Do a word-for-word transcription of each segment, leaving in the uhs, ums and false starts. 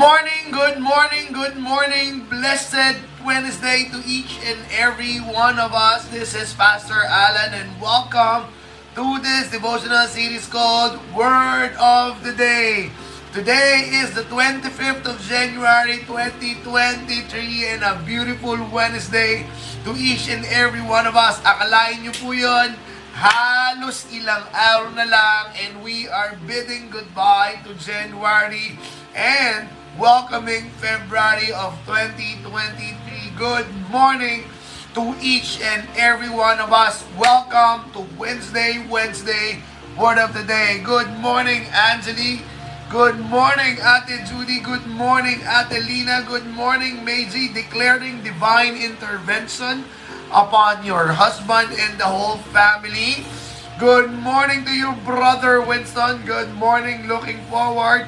morning, good morning, good morning. Blessed Wednesday to each and every one of us. This is Pastor Alan and welcome to this devotional series called Word of the Day. Today is the twenty-fifth of January twenty twenty-three and a beautiful Wednesday to each and every one of us. Akalain niyo po yun, halos ilang araw na lang and we are bidding goodbye to January and welcoming February of twenty twenty-three. Good morning to each and every one of us. Welcome to Wednesday, Wednesday, Word of the Day. Good morning, Angeli. Good morning, Ate Judy. Good morning, Ate Lina. Good morning, Meiji. Declaring divine intervention upon your husband and the whole family. Good morning to you, Brother Winston. Good morning. Looking forward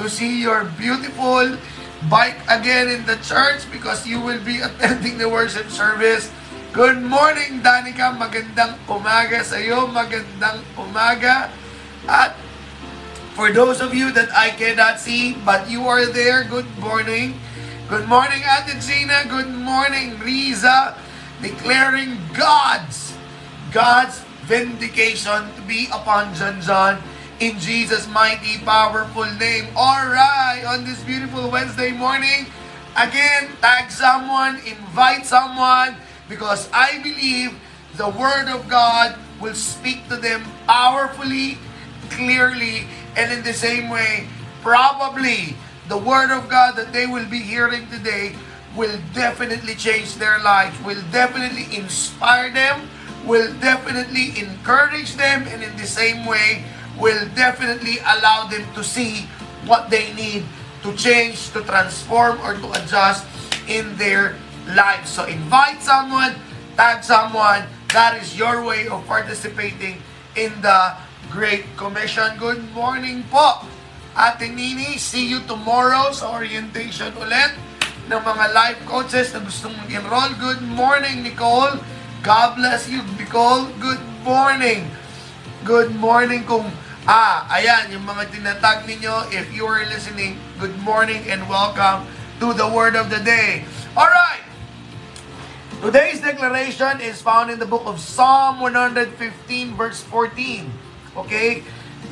to see your beautiful bike again in the church because you will be attending the worship service. Good morning, Danica. Magandang umaga sa iyo. Magandang umaga. At for those of you that I cannot see but you are there, good morning. Good morning, Ate Gina. Good morning, Riza. Declaring God's, God's vindication to be upon John John. In Jesus' mighty, powerful name. Alright, on this beautiful Wednesday morning, again, tag someone, invite someone, because I believe the Word of God will speak to them powerfully, clearly, and in the same way, probably, the Word of God that they will be hearing today will definitely change their lives, will definitely inspire them, will definitely encourage them, and in the same way, will definitely allow them to see what they need to change, to transform, or to adjust in their lives. So invite someone, tag someone. That is your way of participating in the Great Commission. Good morning po, Ate Nini. See you tomorrow sa orientation ulit ng mga life coaches na gustong mag-enroll. Good morning, Nicole. God bless you, Nicole. Good morning. Good morning kung, ah, ayan, yung mga tinatag ninyo, if you are listening, good morning and welcome to the Word of the Day. Alright, today's declaration is found in the book of Psalm one fifteen verse fourteen. Okay,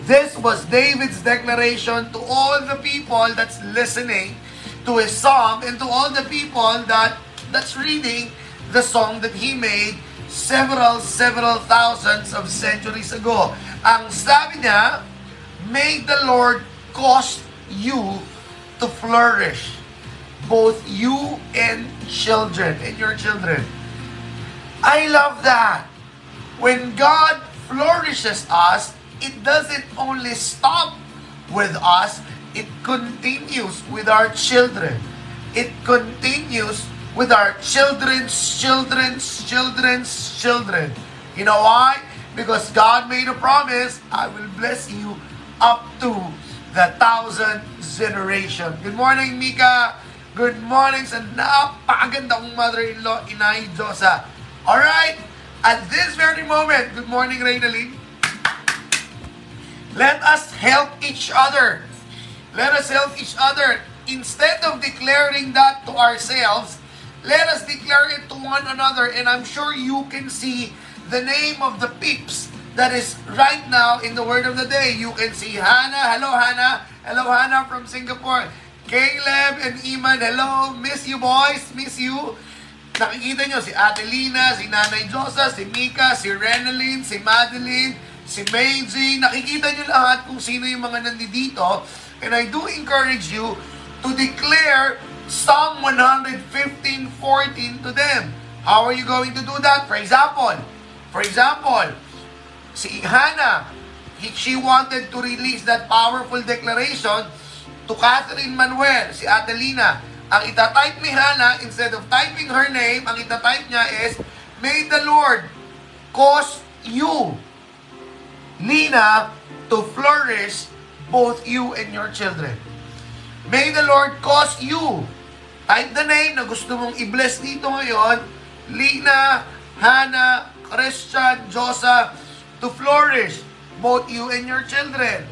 this was David's declaration to all the people that's listening to his psalm and to all the people that that's reading the song that he made several, several thousands of centuries ago. Ang sabi niya, may the Lord cause you to flourish, both you and children, and your children. I love that. When God flourishes us, it doesn't only stop with us, it continues with our children. It continues with our children's, children's, children's, children. You know why? Because God made a promise, I will bless you up to the thousandth generation. Good morning, Mika. Good morning sa napakaganda kong mother-in-law, Inay Josa. Alright, at this very moment, good morning, Reynaline. Let us help each other. Let us help each other. Instead of declaring that to ourselves, let us declare it to one another, and I'm sure you can see the name of the peeps that is right now in the Word of the Day. You can see Hannah. Hello, Hannah. Hello, Hannah from Singapore. Caleb and Iman. Hello. Miss you, boys. Miss you. Nakikita nyo si Ate Lina, si Nanay Josa, si Mika, si Renaline, si Madeline, si Meiji. Nakikita nyo lahat kung sino yung mga nandito. And I do encourage you to declare Psalm one fifteen fourteen to them. How are you going to do that? For example, for example, si Hannah, he, she wanted to release that powerful declaration to Catherine Manuel, si Atelina. Ang itatype ni Hannah, instead of typing her name, ang itatype niya is, may the Lord cause you, Lina, to flourish, both you and your children. May the Lord cause you, type the name na gusto mong i-bless dito ngayon, Lina, Hannah, Christian, Josa, to flourish, both you and your children.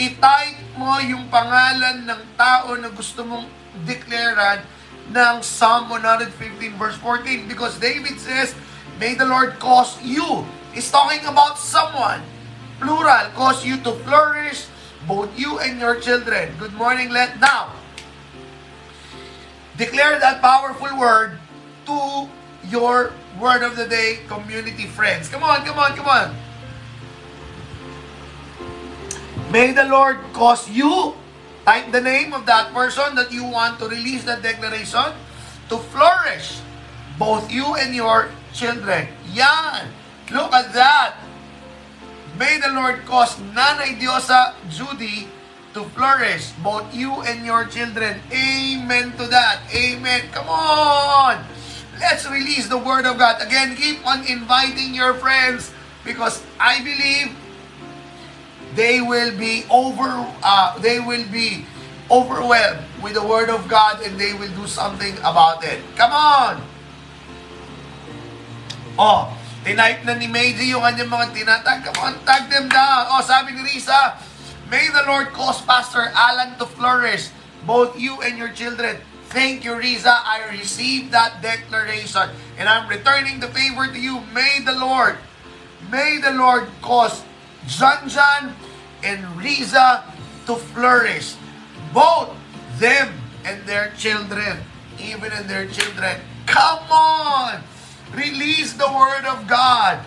I-type mo yung pangalan ng tao na gusto mong declarean ng Psalm one fifteen verse fourteen. Because David says, may the Lord cause you. He's talking about someone. Plural. Cause you to flourish, both you and your children. Good morning, let now. Declare that powerful word to your word of the day community friends. Come on, come on, come on. May the Lord cause you, type the name of that person that you want to release that declaration, to flourish, both you and your children. Yan! Look at that! May the Lord cause Nanay Diosa Judy to flourish, both you and your children. Amen to that. Amen. Come on! Let's release the Word of God. Again, keep on inviting your friends because I believe They will be over. Uh, they will be overwhelmed with the Word of God, and they will do something about it. Come on! Oh, tinipe na ni Meiji yung kanyang mga tinatag. Come on, tag them down. Oh, sabi ni Risa, may the Lord cause Pastor Alan to flourish, both you and your children. Thank you, Risa. I received that declaration, and I'm returning the favor to you. May the Lord, may the Lord cause Janjan and Riza to flourish, both them and their children, even in their children. Come on! Release the Word of God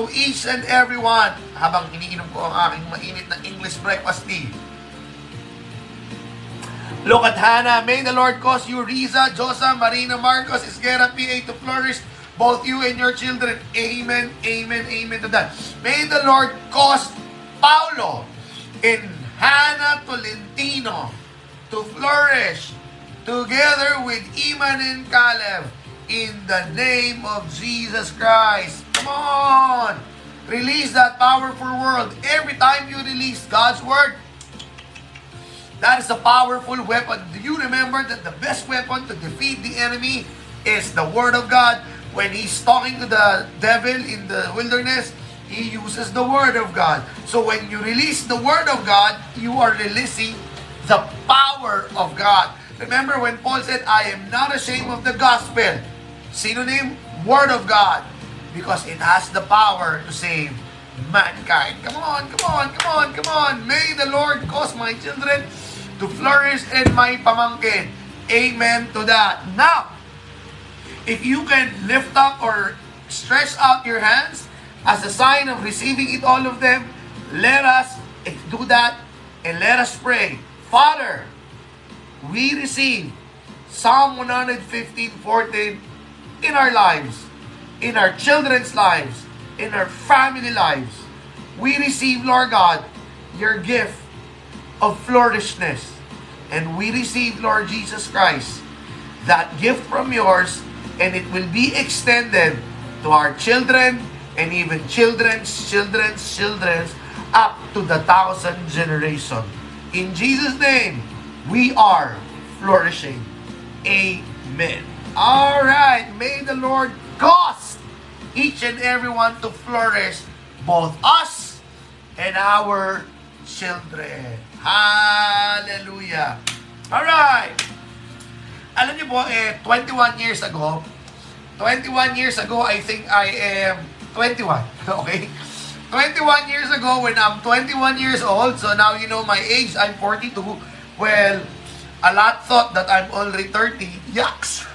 to each and everyone. Habang iniinom ko ang aking mainit na English breakfast tea. Look at Hannah. May the Lord cause you, Riza, Josa, Marina, Marcos, Isguera, P A to flourish, both you and your children. Amen, amen, amen to that. May the Lord cause Paulo and Hannah Tolentino to flourish together with Iman and Caleb in the name of Jesus Christ. Come on! Release that powerful word. Every time you release God's word, that is a powerful weapon. Do you remember that the best weapon to defeat the enemy is the Word of God? When he's talking to the devil in the wilderness, he uses the Word of God. So when you release the Word of God, you are releasing the power of God. Remember when Paul said, I am not ashamed of the gospel. Synonym, Word of God. Because it has the power to save mankind. Come on, come on, come on, come on. May the Lord cause my children to flourish in my pamangkin. Amen to that. Now, if you can lift up or stretch out your hands as a sign of receiving it, all of them, let us do that and let us pray. Father, we receive Psalm one fifteen fourteen in our lives, in our children's lives, in our family lives. We receive, Lord God, your gift of flourishness. And we receive, Lord Jesus Christ, that gift from yours, and it will be extended to our children and even children's, children's, children's up to the thousand generation. In Jesus' name, we are flourishing. Amen. All right. May the Lord cause each and everyone to flourish, both us and our children. Hallelujah. All right. Alam niyo po, eh, twenty-one years ago, twenty-one years ago, I think I am twenty-one, okay? twenty-one years ago, when I'm twenty-one years old, so now you know my age, I'm forty-two. Well, a lot thought that I'm already thirty. Yucks!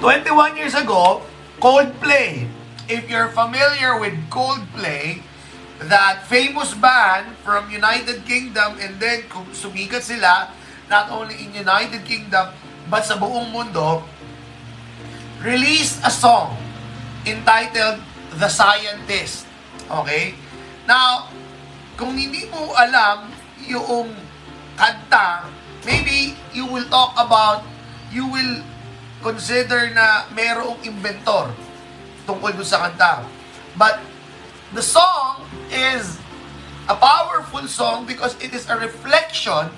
twenty-one years ago, Coldplay. If you're familiar with Coldplay, that famous band from United Kingdom, and then sumikat sila not only in United Kingdom but sa buong mundo, released a song entitled The Scientist. Okay? Now, kung hindi mo alam yung kanta, maybe you will talk about, you will consider na merong inventor tungkol sa kanta. But the song is a powerful song because it is a reflection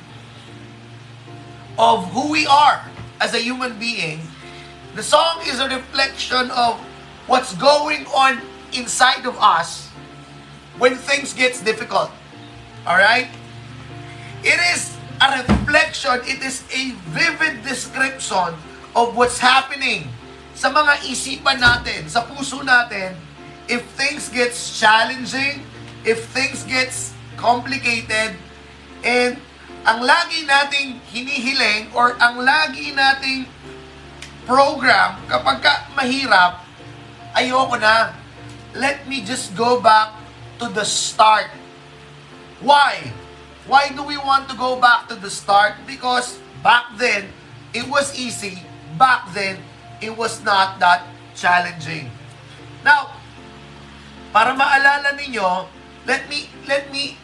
of who we are as a human being. The song is a reflection of what's going on inside of us when things gets difficult. Alright? It is a reflection, it is a vivid description of what's happening sa mga isipan natin, sa puso natin, if things gets challenging, if things gets complicated, and ang lagi nating hinihiling or ang lagi nating program kapag ka mahirap, ayoko na. Let me just go back to the start. Why? Why do we want to go back to the start? Because back then, it was easy. Back then, it was not that challenging. Now, para maalala ninyo, let me let me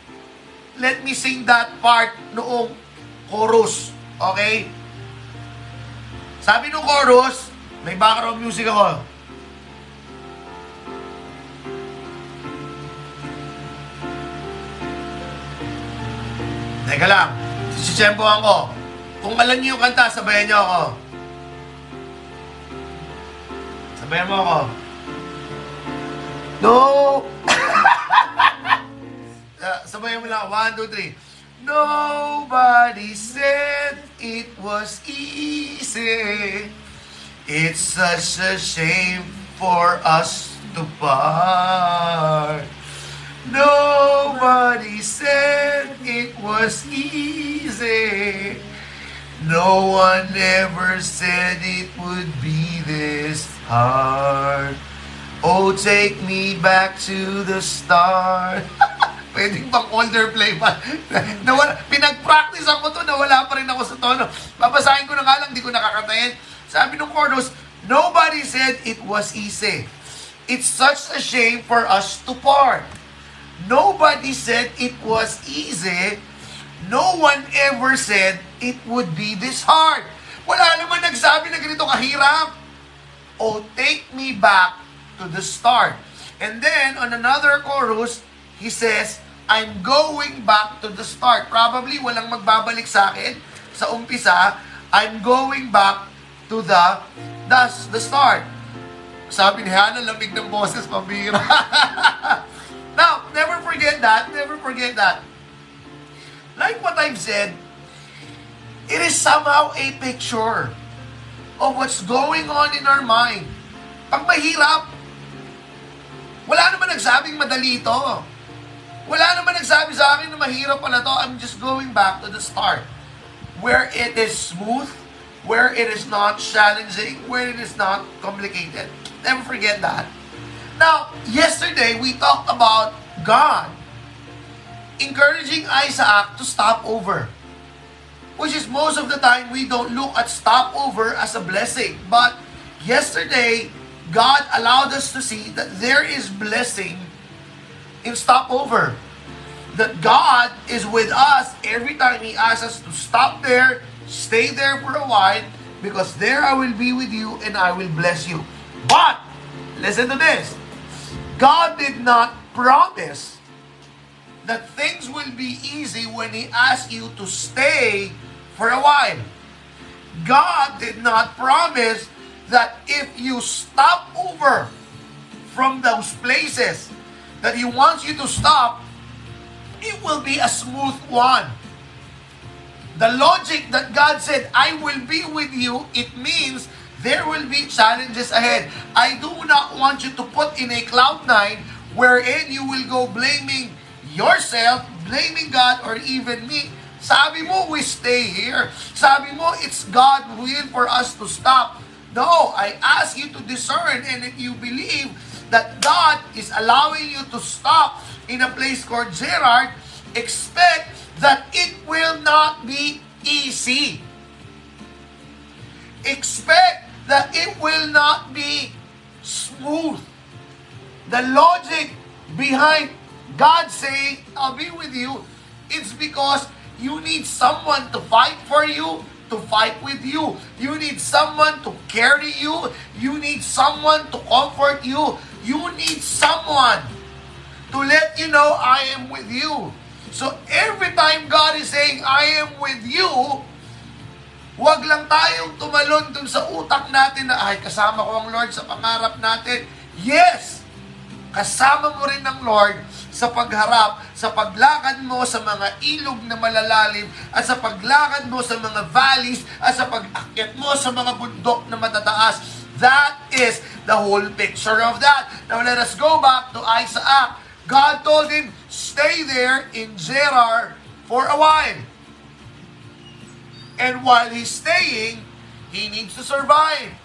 let me sing that part noong chorus. Okay? Sabi nung chorus, may background music ako. Teka lang, sisisempohan ko. Kung alam niyo yung kanta, sabayan niyo ako. Sabayan mo ako. No! uh, sabayan mo lang. One, two, three. Nobody said it was easy. It's such a shame for us to part. Nobody said it was easy. No one ever said it would be this hard. Oh, take me back to the start. Pwedeng bang older play pa? Nawala, pinag-practice ako to, nawala pa rin ako sa tono. Babasahin ko na nga lang, di ko nakakantahin. Sabi ng chorus, nobody said it was easy. It's such a shame for us to part. Nobody said it was easy. No one ever said it would be this hard. Wala naman nagsabi na ganito kahirap. Oh, take me back to the start. And then, on another chorus, he says, I'm going back to the start. Probably, walang magbabalik sa akin sa umpisa. I'm going back to the, that's the start. Sabi niya, ang lamig ng boses, pambira. Now, never forget that. Never forget that. Like what I've said, it is somehow a picture of what's going on in our mind. Pag mahirap, wala naman nagsabing madali ito. Wala naman nagsabi sa akin na mahirap pala ito. I'm just going back to the start. Where it is smooth, where it is not challenging, where it is not complicated. Never forget that. Now, yesterday, we talked about God encouraging Isaac to stop over. Which is most of the time, we don't look at stopover as a blessing. But yesterday, God allowed us to see that there is blessing in stopover. That God is with us every time He asks us to stop there, stay there for a while, because there I will be with you and I will bless you. But, listen to this. God did not promise that things will be easy when He asks you to stay for a while. God did not promise that if you stop over from those places that He wants you to stop, it will be a smooth one. The logic that God said, I will be with you, it means there will be challenges ahead. I do not want you to put in a cloud nine wherein you will go blaming yourself, blaming God, or even me. Sabi mo, we stay here. Sabi mo, it's God's will for us to stop. No, I ask you to discern, and if you believe that God is allowing you to stop in a place called Gerar, expect that it will not be easy. Expect that it will not be smooth. The logic behind God saying, I'll be with you, it's because you need someone to fight for you, to fight with you. You need someone to carry you. You need someone to comfort you. You need someone to let you know I am with you. So every time God is saying, I am with you, huwag lang tayong tumalon dun sa utak natin na, ay, kasama ko ang Lord sa pangarap natin. Yes, kasama mo rin ang Lord sa pagharap, sa paglakad mo sa mga ilog na malalalim, at sa paglakad mo sa mga valleys, at sa pag-akyat mo sa mga bundok na matataas. That is the whole picture of that. Now let us go back to Isaac. God told him, stay there in Gerar for a while. And while he's staying, he needs to survive.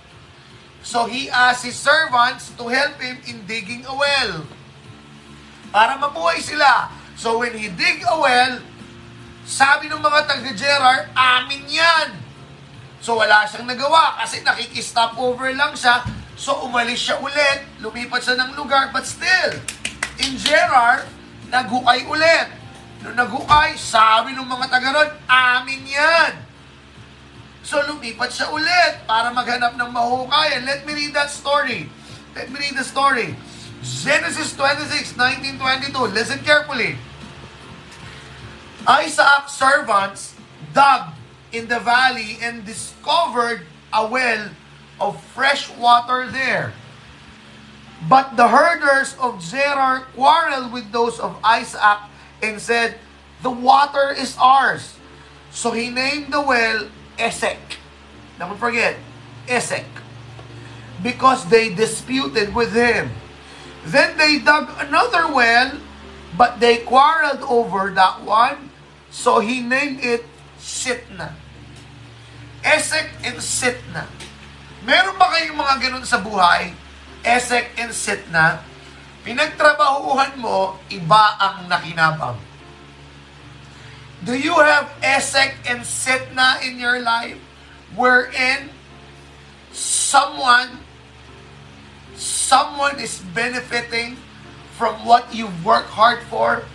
So he asked his servants to help him in digging a well. Para mabuhay sila. So when he dig a well, sabi ng mga taga-Gerar, amin yan. So wala siyang nagawa kasi nakikistop over lang siya. So umalis siya ulit, lumipat siya ng lugar. But still, in Gerar, naghukay ulit. Nung naghukay, sabi ng mga taga-Gerar, amin yan. So lumipat siya ulit para maghanap ng mahukayan. Let me read that story. Let me read the story. Genesis twenty-six, nineteen, twenty-two. Listen carefully. Isaac's servants dug in the valley and discovered a well of fresh water there. But the herders of Gerar quarreled with those of Isaac and said, the water is ours. So he named the well Esek. Don't forget, Esek. Because they disputed with him. Then they dug another well, but they quarreled over that one. So he named it Sitna. Esek and Sitna. Meron ba kayong mga ganun sa buhay? Esek and Sitna. Pinagtrabahuhan mo, iba ang nakinabang. Do you have Esek and Sitna in your life wherein someone someone is benefiting from what you've worked hard for?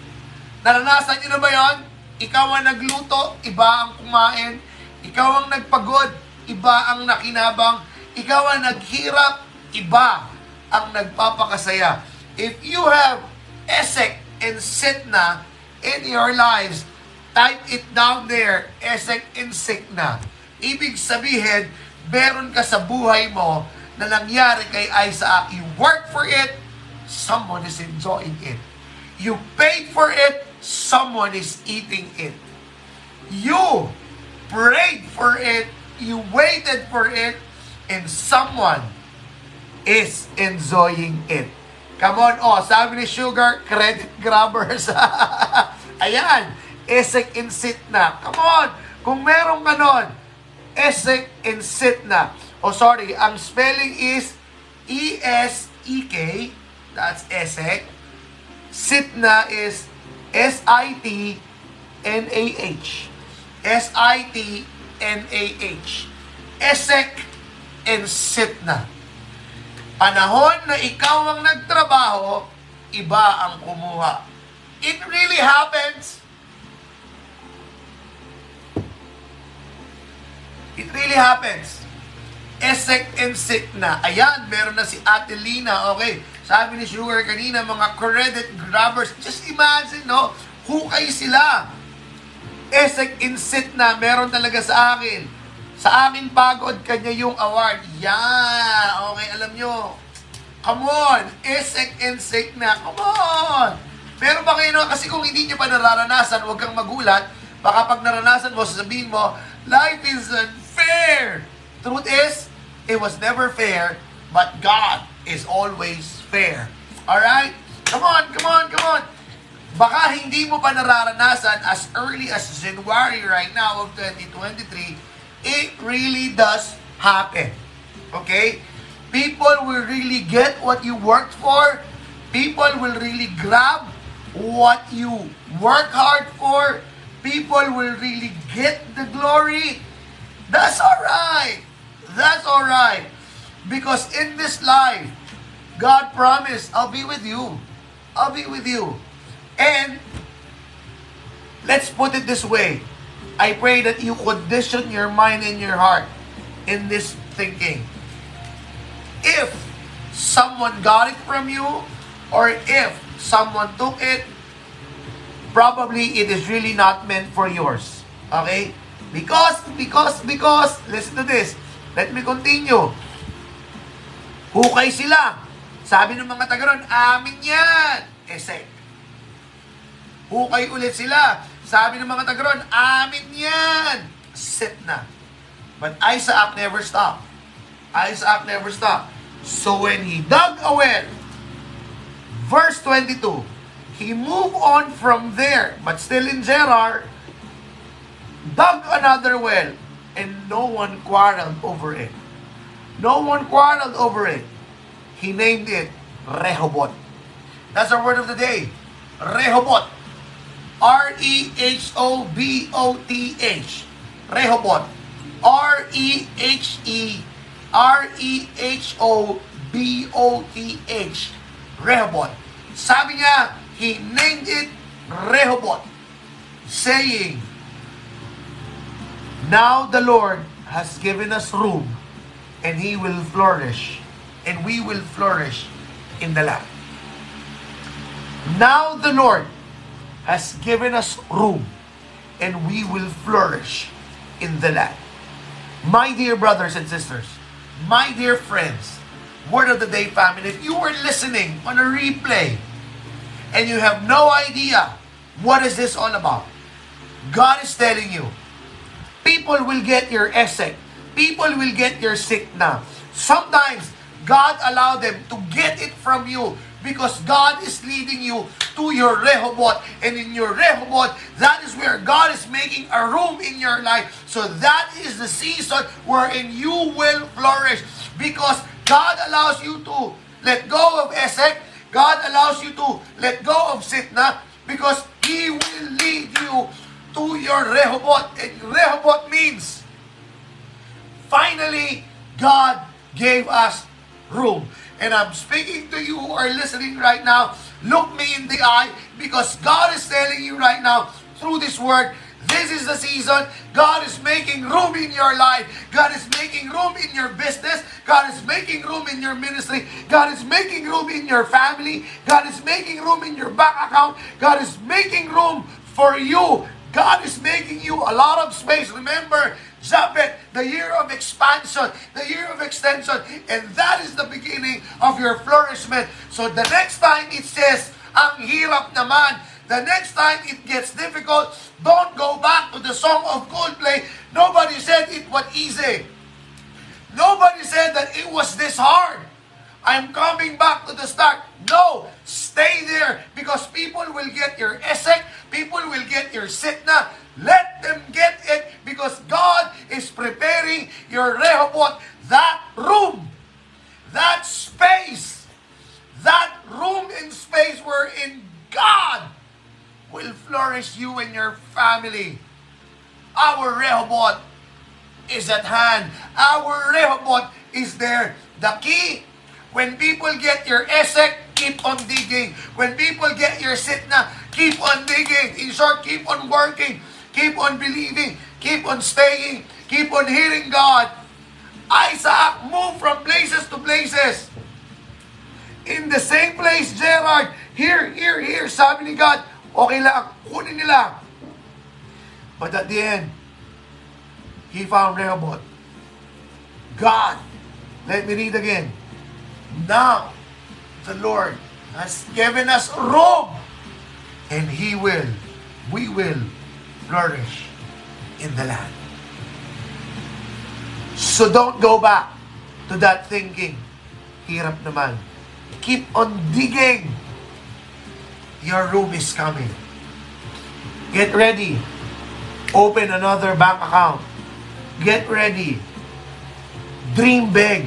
Naranasan nyo na ba yun? Ikaw ang nagluto, iba ang kumain. Ikaw ang nagpagod, iba ang nakinabang. Ikaw ang naghirap, iba ang nagpapakasaya. If you have Esek and Sitna in your lives, type it down there, Esek and Sitna. Ibig sabihin, meron ka sa buhay mo na nangyari kay Isaac. You work for it, someone is enjoying it. You paid for it, someone is eating it. You prayed for it, you waited for it, and someone is enjoying it. Come on, oh, sabi ni Sugar, credit grabbers. Ayan. Esek and Sitna. Come on! Kung meron ka nun, Esek and Sitna. Oh, sorry. Ang spelling is E S E K. That's Esek. Sitna is S I T N A H. S I T N A H. Esek and Sitna. Panahon na ikaw ang nagtrabaho, iba ang kumuha. It really happens. It really happens. Esek and Sitna. Ayan, meron na si Ate Lina. Okay, sabi ni Sugar kanina, mga credit grabbers. Just imagine, no? Hukay sila. Esek and Sitna, meron talaga sa akin. Sa akin pagod kanya yung award. Yeah, okay, alam nyo. Come on, Esek and Sitna. Come on. Meron ba kayo, no? Kasi kung hindi nyo pa nararanasan, huwag kang magulat. Baka pag naranasan mo, sasabihin mo, life is unfair. Truth is, it was never fair, but God is always fair. Alright? Come on, come on, come on. Baka hindi mo pa nararanasan as early as January right now of twenty twenty-three, it really does happen. Okay? People will really get what you worked for. People will really grab what you work hard for. People will really get the glory. That's alright. That's alright. Because in this life, God promised, I'll be with you. I'll be with you. And let's put it this way. I pray that you condition your mind and your heart in this thinking. If someone got it from you, or if someone took it, probably it is really not meant for yours. Okay? Because, because, because, listen to this. Let me continue. Hukay sila. Sabi ng mga taga-Gerar, amin yan. Esek. Hukay ulit sila. Sabi ng mga taga-ron, amin yan. Sitna. But Isaac never stopped. Isaac never stopped. So when he dug a well, verse twenty-two, he moved on from there, but still in Gerar, dug another well, and no one quarreled over it. No one quarreled over it. He named it Rehoboth. That's our word of the day. Rehoboth. R E H O B O T H. Rehoboth. R E H E R E H O B O T H. Rehoboth. Sabi niya, he named it Rehoboth, saying, now the Lord has given us room, and He will flourish, and we will flourish in the land. Now the Lord has given us room, and we will flourish in the land. My dear brothers and sisters, my dear friends, Word of the Day family, if you were listening on a replay, and you have no idea what is this all about, God is telling you, people will get your Esek. People will get your Sitna. Sometimes, God allow them to get it from you because God is leading you to your Rehoboth. And in your Rehoboth, that is where God is making a room in your life. So that is the season wherein you will flourish because God allows you to let go of Esek. God allows you to let go of Sitna because He will lead you to your Rehoboth. And Rehoboth means finally, God gave us room. And I'm speaking to you who are listening right now. Look me in the eye because God is telling you right now through this word, this is the season. God is making room in your life. God is making room in your business. God is making room in your ministry. God is making room in your family. God is making room in your bank account. God is making room for you. God is making you a lot of space. Remember, Zabet, the year of expansion, the year of extension, and that is the beginning of your flourishment. So the next time it says, ang hirap naman, the next time it gets difficult, don't go back to the song of Coldplay. Nobody said it was easy. Nobody said that it was this hard. I'm coming back to the start. No, stay there because people will get your Esek, people will get your Sitna. Let them get it because God is preparing your Rehoboth, that room, that space, that room and space wherein God will flourish you and your family. Our Rehoboth is at hand. Our Rehoboth is there. The key, when people get your Esek, keep on digging. When people get your Sitna, keep on digging. In short, keep on working. Keep on believing. Keep on staying. Keep on hearing God. Isaac moved from places to places. In the same place, Gerard, here, here, here, sabi ni God, okay lang, kunin nila. But at the end, he found Rehoboth. God, let me read again. Now, the Lord has given us room, and He will, we will flourish in the land. So don't go back to that thinking, hirap naman. Keep on digging. Your room is coming. Get ready. Open another bank account. Get ready. Dream big.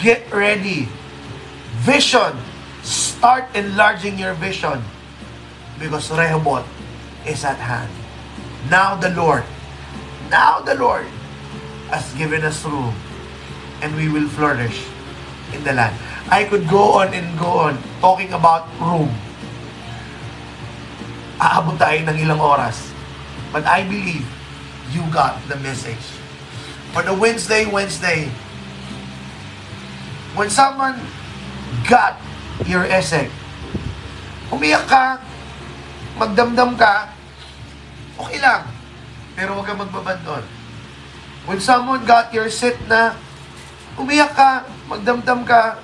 Get ready. Vision. Start enlarging your vision because Rehoboth is at hand. Now the Lord, now the Lord has given us room and we will flourish in the land. I could go on and go on talking about room. Aabot tayo ng ilang oras. But I believe you got the message. On a Wednesday, Wednesday, when someone got your Esek, umiyak ka, magdamdam ka, okay lang, pero huwag kang magbabandon. When someone got your Sitna, umiyak ka, magdamdam ka,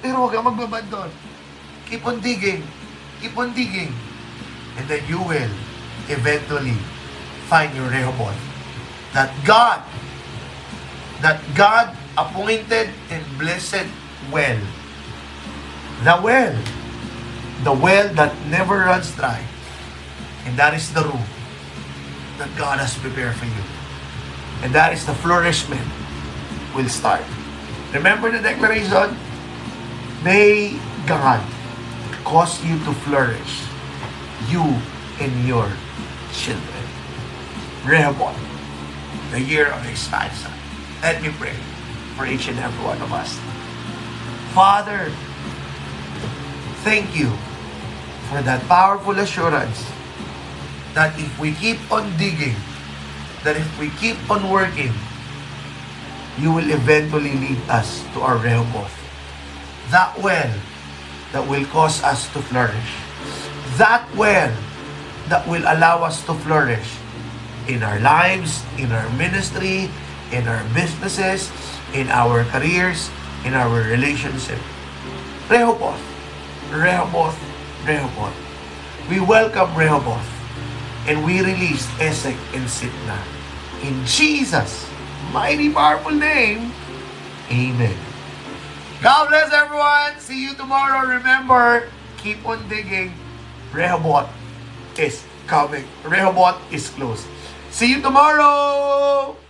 pero huwag kang magbabandon. Keep on digging. Keep on digging. And then you will eventually find your Rehoboth. That God, that God appointed and blessed well. The well. The well that never runs dry. And that is the room that God has prepared for you. And that is the flourishment will start. Remember the declaration? May God cause you to flourish, you and your children. Rehoboth, the year of expansion. Let me pray for each and every one of us. Father, thank you for that powerful assurance that if we keep on digging, that if we keep on working, you will eventually lead us to our Rehoboth. That well that will cause us to flourish. That well that will allow us to flourish in our lives, in our ministry, in our businesses, in our careers, in our relationship. Rehoboth, Rehoboth, Rehoboth. We welcome Rehoboth and we release Esek and Sitna. In Jesus' mighty powerful name, amen. God bless everyone. See you tomorrow. Remember, keep on digging. Rehoboth is coming. Rehoboth is close. See you tomorrow.